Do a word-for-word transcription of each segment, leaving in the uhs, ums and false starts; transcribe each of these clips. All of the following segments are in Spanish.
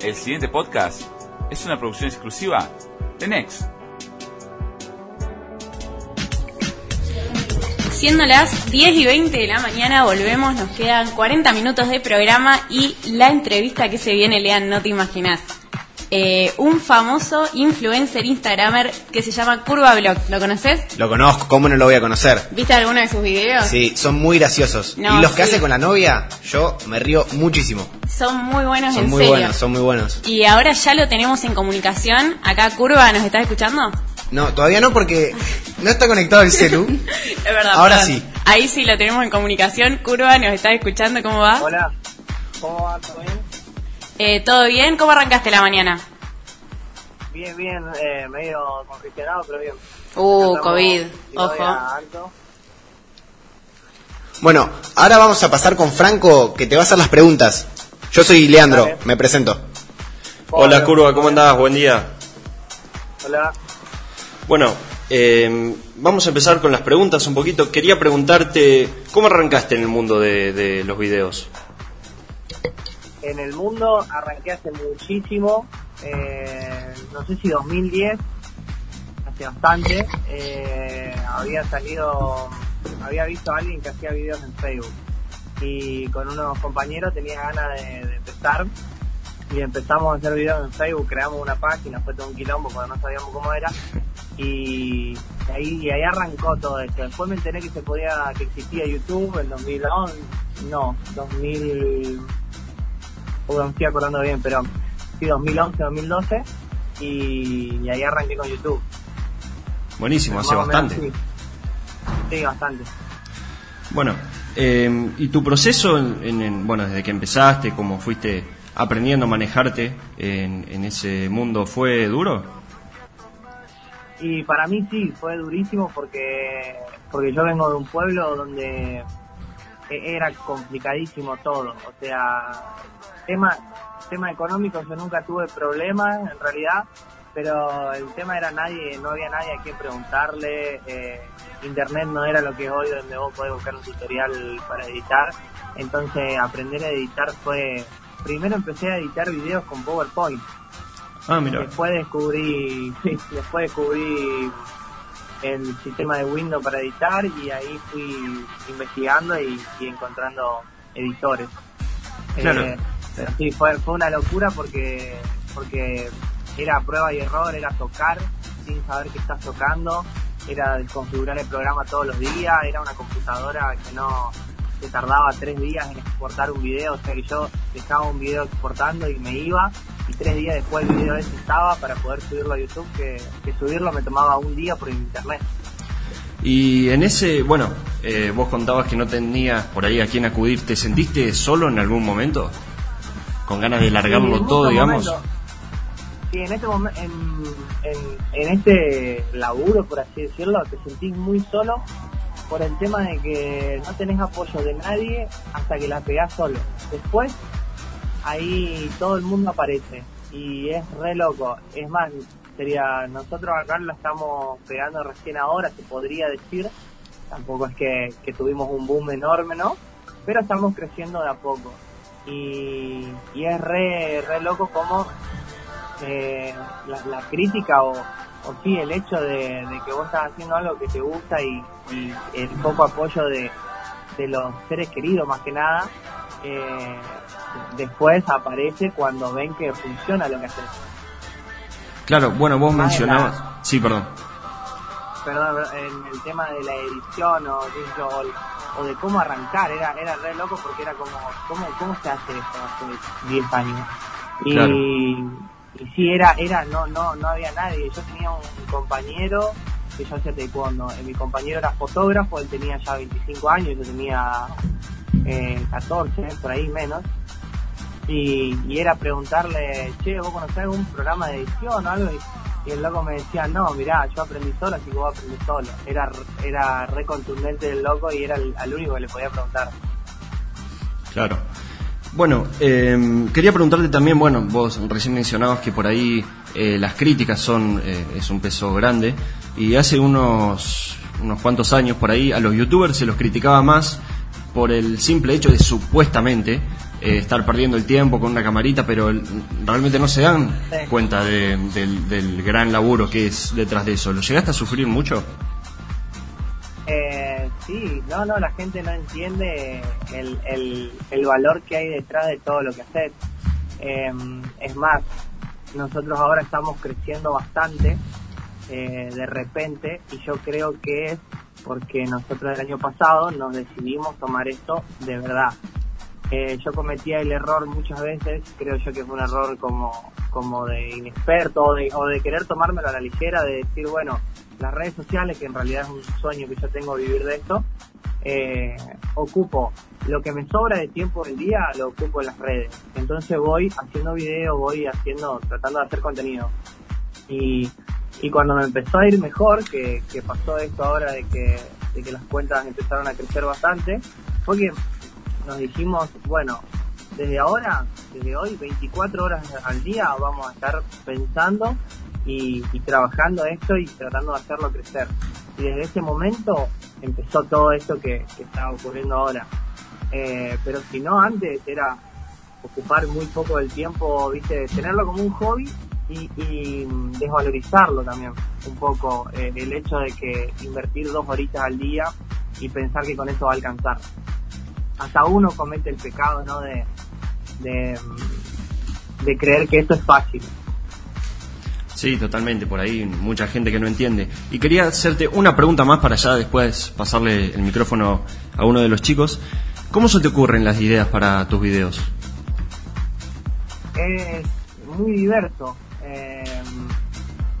El siguiente podcast es una producción exclusiva de Next. Siendo las diez y veinte de la mañana, volvemos, nos quedan cuarenta minutos de programa y la entrevista que se viene, Lean, no te imaginás. Eh, un famoso influencer instagramer que se llama Curva Blog. ¿Lo conoces? Lo conozco, ¿cómo no lo voy a conocer? ¿Viste alguno de sus videos? Sí, son muy graciosos. No, y los sí. que hace con la novia, yo me río muchísimo. Son muy buenos, son en muy serio. Son muy buenos, son muy buenos. Y ahora ya lo tenemos en comunicación. Acá, Curva, ¿nos estás escuchando? No, todavía no porque no está conectado el celu. Es verdad. Ahora perdón. Sí. Ahí sí lo tenemos en comunicación. Curva, ¿nos estás escuchando? ¿Cómo va? Hola. ¿Cómo va? ¿Todo bien? Eh, ¿Todo bien? ¿Cómo arrancaste la mañana? Bien, bien, eh, medio congestionado, pero bien. Uh, Estamos COVID, ojo. Bueno, ahora vamos a pasar con Franco, que te va a hacer las preguntas. Yo soy Leandro, vale. Me presento. Hola, Curva, ¿cómo andás? Buen día. Hola. Bueno, eh, vamos a empezar con las preguntas un poquito. Quería preguntarte, ¿cómo arrancaste en el mundo de, de los videos? En el mundo arranqué hace muchísimo, eh, no sé si dos mil diez, hace bastante, eh, había salido, había visto a alguien que hacía videos en Facebook y con unos compañeros tenía ganas de, de empezar y empezamos a hacer videos en Facebook, creamos una página, fue todo un quilombo cuando no sabíamos cómo era y ahí, y ahí arrancó todo esto. Después me enteré que se podía, que existía YouTube en dos mil once, no, dos mil... no me estoy acordando bien, pero sí, dos mil once, dos mil doce, y, y ahí arranqué con YouTube. Buenísimo, hace bastante. Menos, sí. sí, bastante. Bueno, eh, ¿y tu proceso, en, en, bueno, desde que empezaste, cómo fuiste aprendiendo a manejarte en, en ese mundo, fue duro? Y para mí sí, fue durísimo porque, porque yo vengo de un pueblo donde era complicadísimo todo, o sea, tema tema económico yo nunca tuve problemas en realidad, pero el tema era nadie, no había nadie a quien preguntarle, eh, internet no era lo que es hoy donde vos podés buscar un tutorial para editar, entonces aprender a editar fue, primero empecé a editar videos con PowerPoint, ah, mira. después descubrí, después descubrí el sistema de Windows para editar y ahí fui investigando y, y encontrando editores. Claro. Eh, pero sí, fue, fue una locura porque porque era prueba y error, era tocar sin saber qué estás tocando, era desconfigurar el programa todos los días, era una computadora que no se tardaba tres días en exportar un video, o sea que yo dejaba un video exportando y me iba y tres días después el video ese estaba para poder subirlo a YouTube, que, que subirlo me tomaba un día por internet. Y en ese, bueno, eh, vos contabas que no tenías por ahí a quién acudir, ¿te sentiste solo en algún momento? ¿Con ganas de largarlo todo, digamos? Momento. Sí, en este, momen- en, en, en este laburo, por así decirlo, te sentís muy solo por el tema de que no tenés apoyo de nadie hasta que la pegás solo. Después, ahí todo el mundo aparece y es re loco. Es más, sería, nosotros acá la estamos pegando recién ahora, se podría decir. Tampoco es que, que tuvimos un boom enorme, ¿no? Pero estamos creciendo de a poco. Y, y es re, re loco como eh, la, la crítica o... o sí, el hecho de, de que vos estás haciendo algo que te gusta y, y el poco apoyo de, de los seres queridos, más que nada, eh, después aparece cuando ven que funciona lo que haces. Claro, bueno, vos mencionabas... La, sí, perdón. Perdón, en el tema de la edición o, o, o de cómo arrancar, era era re loco porque era como, ¿cómo, cómo se hace esto hace diez años? Y... Claro. Y sí, era, era, no, no, no había nadie. Yo tenía un compañero que yo hacía taekwondo. Mi compañero era fotógrafo, él tenía ya veinticinco años, yo tenía eh, catorce, por ahí menos. Y, y era preguntarle, che, ¿vos conocés algún programa de edición o algo? Y, y el loco me decía, no, mirá, yo aprendí solo, así que vos aprendés solo. Era, era re contundente el loco y era el, al único que le podía preguntar. Claro. Bueno, eh, quería preguntarte también, bueno, vos recién mencionabas que por ahí eh, las críticas son eh, es un peso grande y hace unos unos cuantos años por ahí a los youtubers se los criticaba más por el simple hecho de supuestamente eh, estar perdiendo el tiempo con una camarita, pero realmente no se dan cuenta de, del, del gran laburo que es detrás de eso. ¿Lo llegaste a sufrir mucho? Eh, sí, no, no, la gente no entiende el, el, el valor que hay detrás de todo lo que haces. Eh, es más, nosotros ahora estamos creciendo bastante eh, de repente, y yo creo que es porque nosotros el año pasado nos decidimos tomar esto de verdad. Eh, yo cometía el error muchas veces, creo yo que fue un error como, como de inexperto o de, o de querer tomármelo a la ligera, de decir, bueno, las redes sociales, que en realidad es un sueño que yo tengo vivir de esto, eh, ocupo lo que me sobra de tiempo del día, lo ocupo en las redes. Entonces voy haciendo videos, voy haciendo, tratando de hacer contenido. Y, y cuando me empezó a ir mejor, que, que pasó esto ahora de que, de que las cuentas empezaron a crecer bastante, fue que nos dijimos, bueno, desde ahora, desde hoy, veinticuatro horas al día vamos a estar pensando y, y trabajando esto y tratando de hacerlo crecer. Y desde ese momento empezó todo esto que, que está ocurriendo ahora. Eh, pero si no, antes era ocupar muy poco del tiempo, viste, tenerlo como un hobby y, y desvalorizarlo también un poco, eh, el hecho de que invertir dos horitas al día y pensar que con eso va a alcanzar. Hasta uno comete el pecado, ¿no?, de, de, de creer que esto es fácil. Sí, totalmente, por ahí mucha gente que no entiende. Y quería hacerte una pregunta más para ya después pasarle el micrófono a uno de los chicos. ¿Cómo se te ocurren las ideas para tus videos? Es muy diverso. Eh,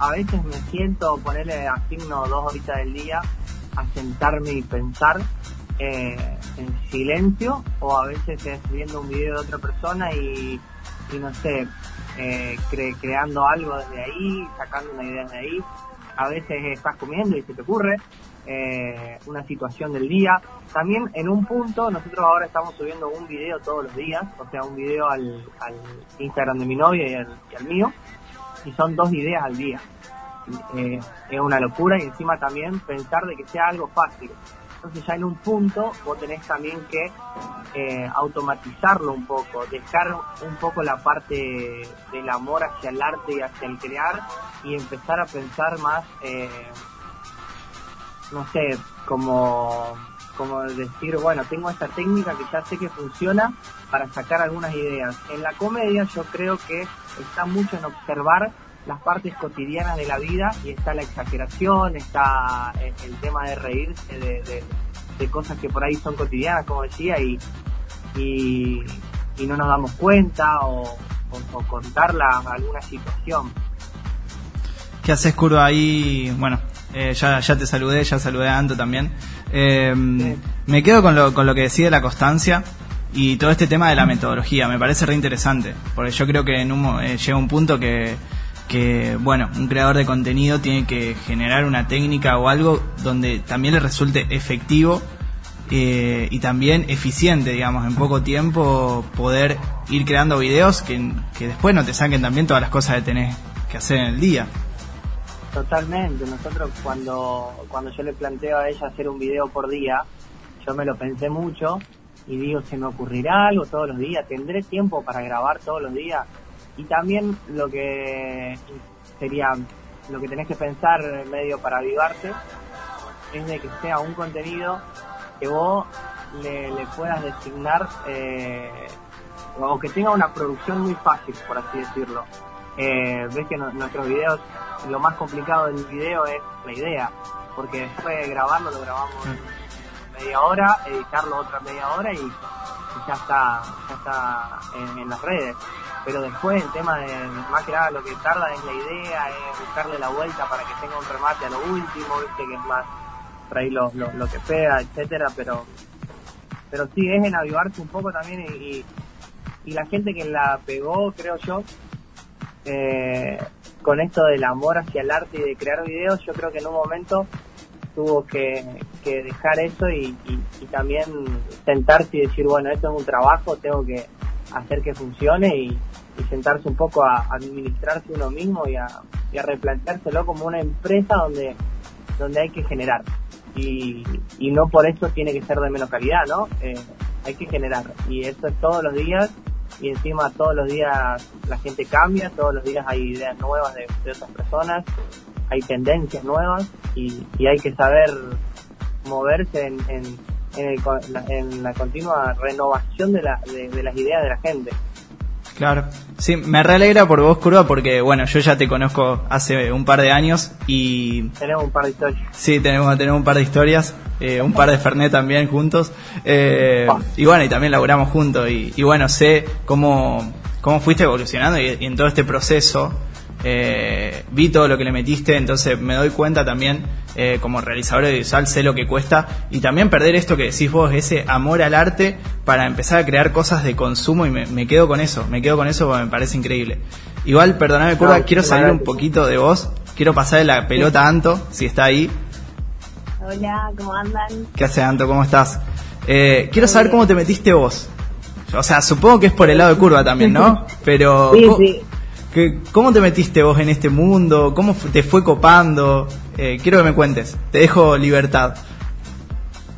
a veces me siento, ponerle, asigno dos horitas del día a sentarme y pensar eh, en silencio, o a veces es viendo un video de otra persona y, y no sé... Eh, cre- creando algo desde ahí, sacando una idea desde ahí. A veces estás comiendo y se te ocurre eh, una situación del día. También en un punto, nosotros ahora estamos subiendo un video todos los días, o sea, un video al, al Instagram de mi novia y al, y al mío, y son dos ideas al día. Eh, es una locura, y encima también pensar de que sea algo fácil. Entonces ya en un punto vos tenés también que eh, automatizarlo un poco, dejar un poco la parte del amor hacia el arte y hacia el crear, y empezar a pensar más, eh, no sé, como, como decir, bueno, tengo esta técnica que ya sé que funciona para sacar algunas ideas. En la comedia yo creo que está mucho en observar las partes cotidianas de la vida, y está la exageración, está el tema de reírse de, de, de cosas que por ahí son cotidianas, como decía, y, y, y no nos damos cuenta, o, o, o contarla alguna situación. ¿Qué haces, Curva? Ahí, bueno, eh, ya, ya te saludé, ya saludé a Anto también. Eh, sí. Me quedo con lo, con lo que decía de la constancia. Y todo este tema de la metodología me parece re interesante, porque yo creo que en un, eh, llega un punto que, que, bueno, un creador de contenido tiene que generar una técnica o algo donde también le resulte efectivo eh, y también eficiente, digamos, en poco tiempo poder ir creando videos que, que después no te saquen también todas las cosas que tenés que hacer en el día. Totalmente. Nosotros cuando, cuando yo le planteo a ella hacer un video por día, yo me lo pensé mucho y digo, ¿se me ocurrirá algo todos los días? ¿Tendré tiempo para grabar todos los días? Y también lo que sería, lo que tenés que pensar medio para avivarte, es de que sea un contenido que vos le, le puedas designar, eh, o que tenga una producción muy fácil, por así decirlo. Eh, ves que no, nuestros videos, lo más complicado del video es la idea, porque después de grabarlo, lo grabamos media hora, editarlo otra media hora y ya está, ya está en, en las redes. Pero después el tema de, más que nada, lo que tarda es la idea, es buscarle la vuelta para que tenga un remate a lo último, viste, que es más por ahí lo, lo, lo que pega, etcétera, pero pero sí, es en avivarse un poco también, y, y, y la gente que la pegó, creo yo, eh, con esto del amor hacia el arte y de crear videos, yo creo que en un momento tuvo que, que dejar eso y, y, y también sentarse y decir, bueno, esto es un trabajo, tengo que hacer que funcione, y, y sentarse un poco a, a administrarse uno mismo y a, y a replanteárselo como una empresa donde, donde hay que generar, y, y no por eso tiene que ser de menos calidad, ¿no? Eh, hay que generar, y eso es todos los días, y encima todos los días la gente cambia, todos los días hay ideas nuevas de, de otras personas, hay tendencias nuevas, y, y hay que saber moverse en, en, en, el, en la continua renovación de, la, de, de las ideas de la gente. Claro, sí, me re alegra por vos, Curva, porque bueno, yo ya te conozco hace un par de años y... Tenemos un par de historias. Sí, tenemos, tenemos un par de historias, eh, un par de Fernet también juntos, eh, oh. y bueno, y también laburamos juntos, y, y bueno, sé cómo, cómo fuiste evolucionando y, y en todo este proceso, eh, vi todo lo que le metiste, entonces me doy cuenta también, eh, como realizador audiovisual, sé lo que cuesta, y también perder esto que decís vos, ese amor al arte, para empezar a crear cosas de consumo, y me, me quedo con eso, me quedo con eso porque me parece increíble. Igual, perdoname, Curva, no, quiero salir un poquito de vos, quiero pasarle la pelota a Anto, si está ahí. Hola, ¿cómo andan? ¿Qué haces, Anto? ¿Cómo estás? Eh, quiero saber cómo te metiste vos. O sea, supongo que es por el lado de Curva también, ¿no? Pero sí, sí. ¿Cómo te metiste vos en este mundo? ¿Cómo te fue copando? Eh, quiero que me cuentes, te dejo libertad.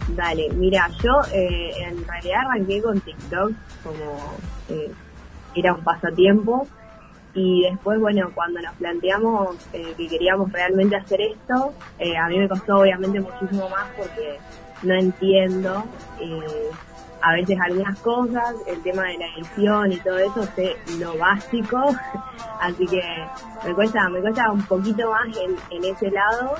Dale, mira, yo eh, en realidad arranqué con TikTok, como eh, era un pasatiempo, y después, bueno, cuando nos planteamos eh, que queríamos realmente hacer esto, eh, a mí me costó obviamente muchísimo más porque no entiendo eh, a veces algunas cosas, el tema de la edición y todo eso, sé lo básico, así que me cuesta, me cuesta un poquito más en, en ese lado.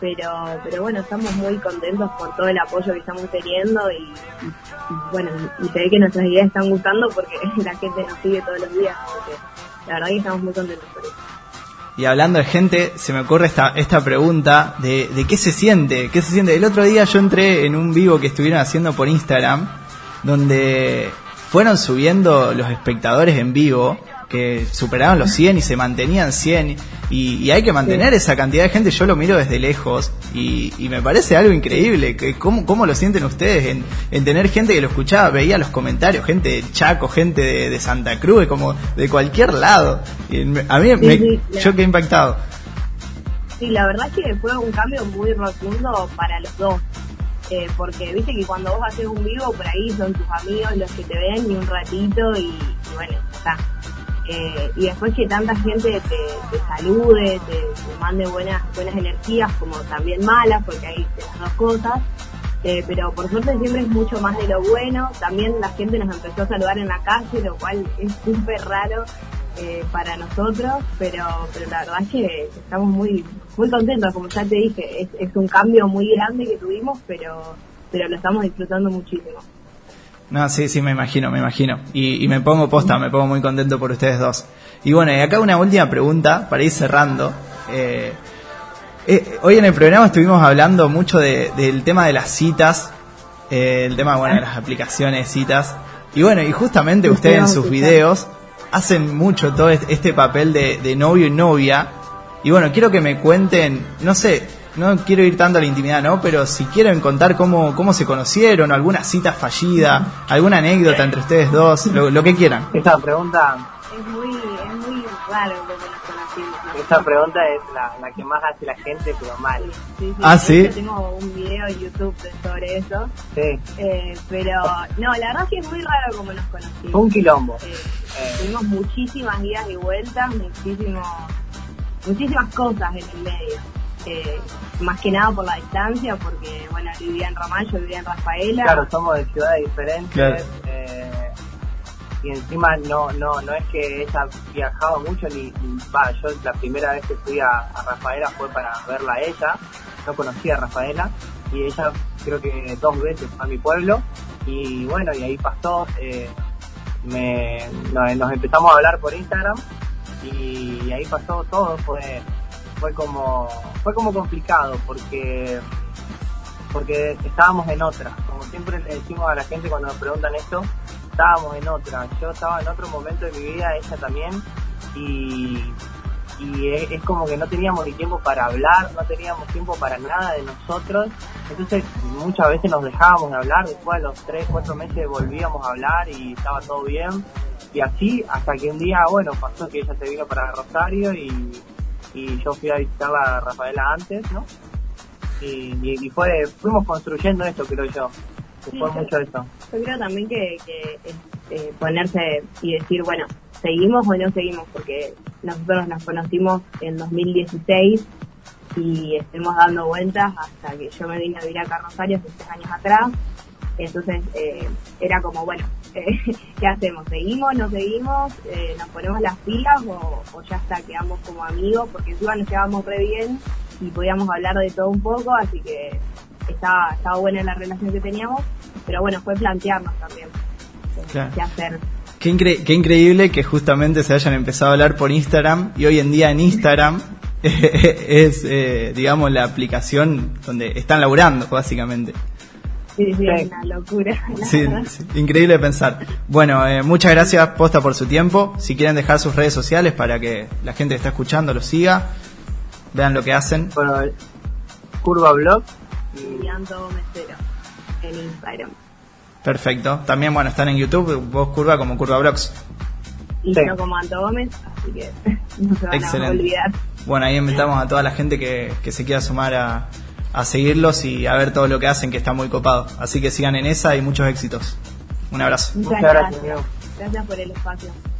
Pero, pero bueno, estamos muy contentos por todo el apoyo que estamos teniendo y, y, y bueno, y se ve que nuestras ideas están gustando porque la gente nos sigue todos los días, porque la verdad que estamos muy contentos por eso. Y hablando de gente, se me ocurre esta esta pregunta de, de qué se siente, qué se siente. El otro día yo entré en un vivo que estuvieron haciendo por Instagram, donde fueron subiendo los espectadores en vivo, que superaron los cien y se mantenían cien, y, y hay que mantener sí. esa cantidad de gente. Yo lo miro desde lejos y, y me parece algo increíble. ¿Cómo, cómo lo sienten ustedes en, en tener gente que lo escuchaba? Veía los comentarios, gente de Chaco, gente de, de Santa Cruz, como de cualquier lado. Y a mí sí, me, sí, yo quedé impactado. Sí, la verdad es que fue un cambio muy rotundo para los dos. Eh, porque viste que cuando vos haces un vivo, por ahí son tus amigos los que te ven y un ratito y, y bueno, está. Eh, y después que tanta gente te, te salude, te, te mande buenas buenas energías, como también malas, porque hay las dos cosas, eh, pero por suerte siempre es mucho más de lo bueno. También la gente nos empezó a saludar en la calle, lo cual es súper raro eh, para nosotros, pero pero la verdad es que estamos muy muy contentos, como ya te dije, es, es un cambio muy grande que tuvimos, pero pero lo estamos disfrutando muchísimo. No, sí, sí, me imagino, me imagino. Y, y me pongo posta, me pongo muy contento por ustedes dos. Y bueno, y acá una última pregunta para ir cerrando. Eh, eh, hoy en el programa estuvimos hablando mucho de, del tema de las citas, eh, el tema, bueno, de las aplicaciones de citas. Y bueno, y justamente ustedes en sus videos hacen mucho todo este papel de, de novio y novia. Y bueno, quiero que me cuenten, no sé... No quiero ir tanto a la intimidad, ¿no? Pero si quieren contar cómo, cómo se conocieron, alguna cita fallida, alguna anécdota entre ustedes dos, lo, lo que quieran. Esta pregunta... Es muy, es muy raro lo que nos conocimos, ¿no? Esta pregunta es la, la que más hace la gente, pero mal. Sí, sí, ah, sí. Yo tengo un video en YouTube sobre eso. Sí. Eh, pero, no, la verdad es que es muy raro como nos conocimos. Un quilombo. Eh, eh. Tuvimos muchísimas idas y vueltas, muchísimos, muchísimas cosas en el medio. Eh, más que nada por la distancia, porque bueno, vivía en Ramallo, vivía en Rafaela. Claro, somos de ciudades diferentes, claro. eh, y encima no no no es que ella viajaba mucho, ni, ni bah, yo la primera vez que fui a, a Rafaela fue para verla a ella, no conocía a Rafaela, y ella creo que dos veces fue a mi pueblo, y bueno, y ahí pasó, eh, me, no, nos empezamos a hablar por Instagram, y, y ahí pasó todo, fue... Fue como fue como complicado porque porque estábamos en otra, como siempre le decimos a la gente cuando nos preguntan esto, estábamos en otra, yo estaba en otro momento de mi vida, ella también, y, y es, es como que no teníamos ni tiempo para hablar, no teníamos tiempo para nada de nosotros, entonces muchas veces nos dejábamos de hablar, después a los tres, cuatro meses volvíamos a hablar y estaba todo bien, y así hasta que un día, bueno, pasó que ella se vino para Rosario y... y yo fui a visitar a Rafaela antes, ¿no? Y, y, y fue, fuimos construyendo esto, creo yo. Ocupa sí, mucho eso. Yo creo también que, que eh, ponerse y decir, bueno, ¿seguimos o no seguimos? Porque nosotros nos conocimos en dos mil dieciséis y estuvimos dando vueltas hasta que yo me vine a vivir acá a Rosario hace tres años atrás. Entonces eh, era como, bueno, eh, ¿qué hacemos? ¿Seguimos? ¿No seguimos? Eh, ¿Nos ponemos las pilas o, o ya hasta quedamos como amigos? Porque encima nos llevábamos re bien y podíamos hablar de todo un poco, así que estaba, estaba buena la relación que teníamos, pero bueno, fue plantearnos también eh, claro. qué hacer. Qué, incre- qué increíble que justamente se hayan empezado a hablar por Instagram, y hoy en día en Instagram es, eh, digamos, la aplicación donde están laburando, básicamente. Sí, sí, es una locura. Sí, sí, increíble pensar. Bueno, eh, muchas gracias posta por su tiempo. Si quieren dejar sus redes sociales para que la gente que está escuchando los siga, vean lo que hacen. Bueno, Curva Blog y Anto Gómez en Instagram. Perfecto. También, bueno, están en YouTube, vos Curva como Curva Vlogs. Y sí. yo como Anto Gómez, así que no se van Excelente. A olvidar. Bueno, ahí invitamos a toda la gente que, que se quiera sumar a... a seguirlos y a ver todo lo que hacen, que está muy copado. Así que sigan en esa y muchos éxitos. Un abrazo. Muchas gracias. Gracias por el espacio.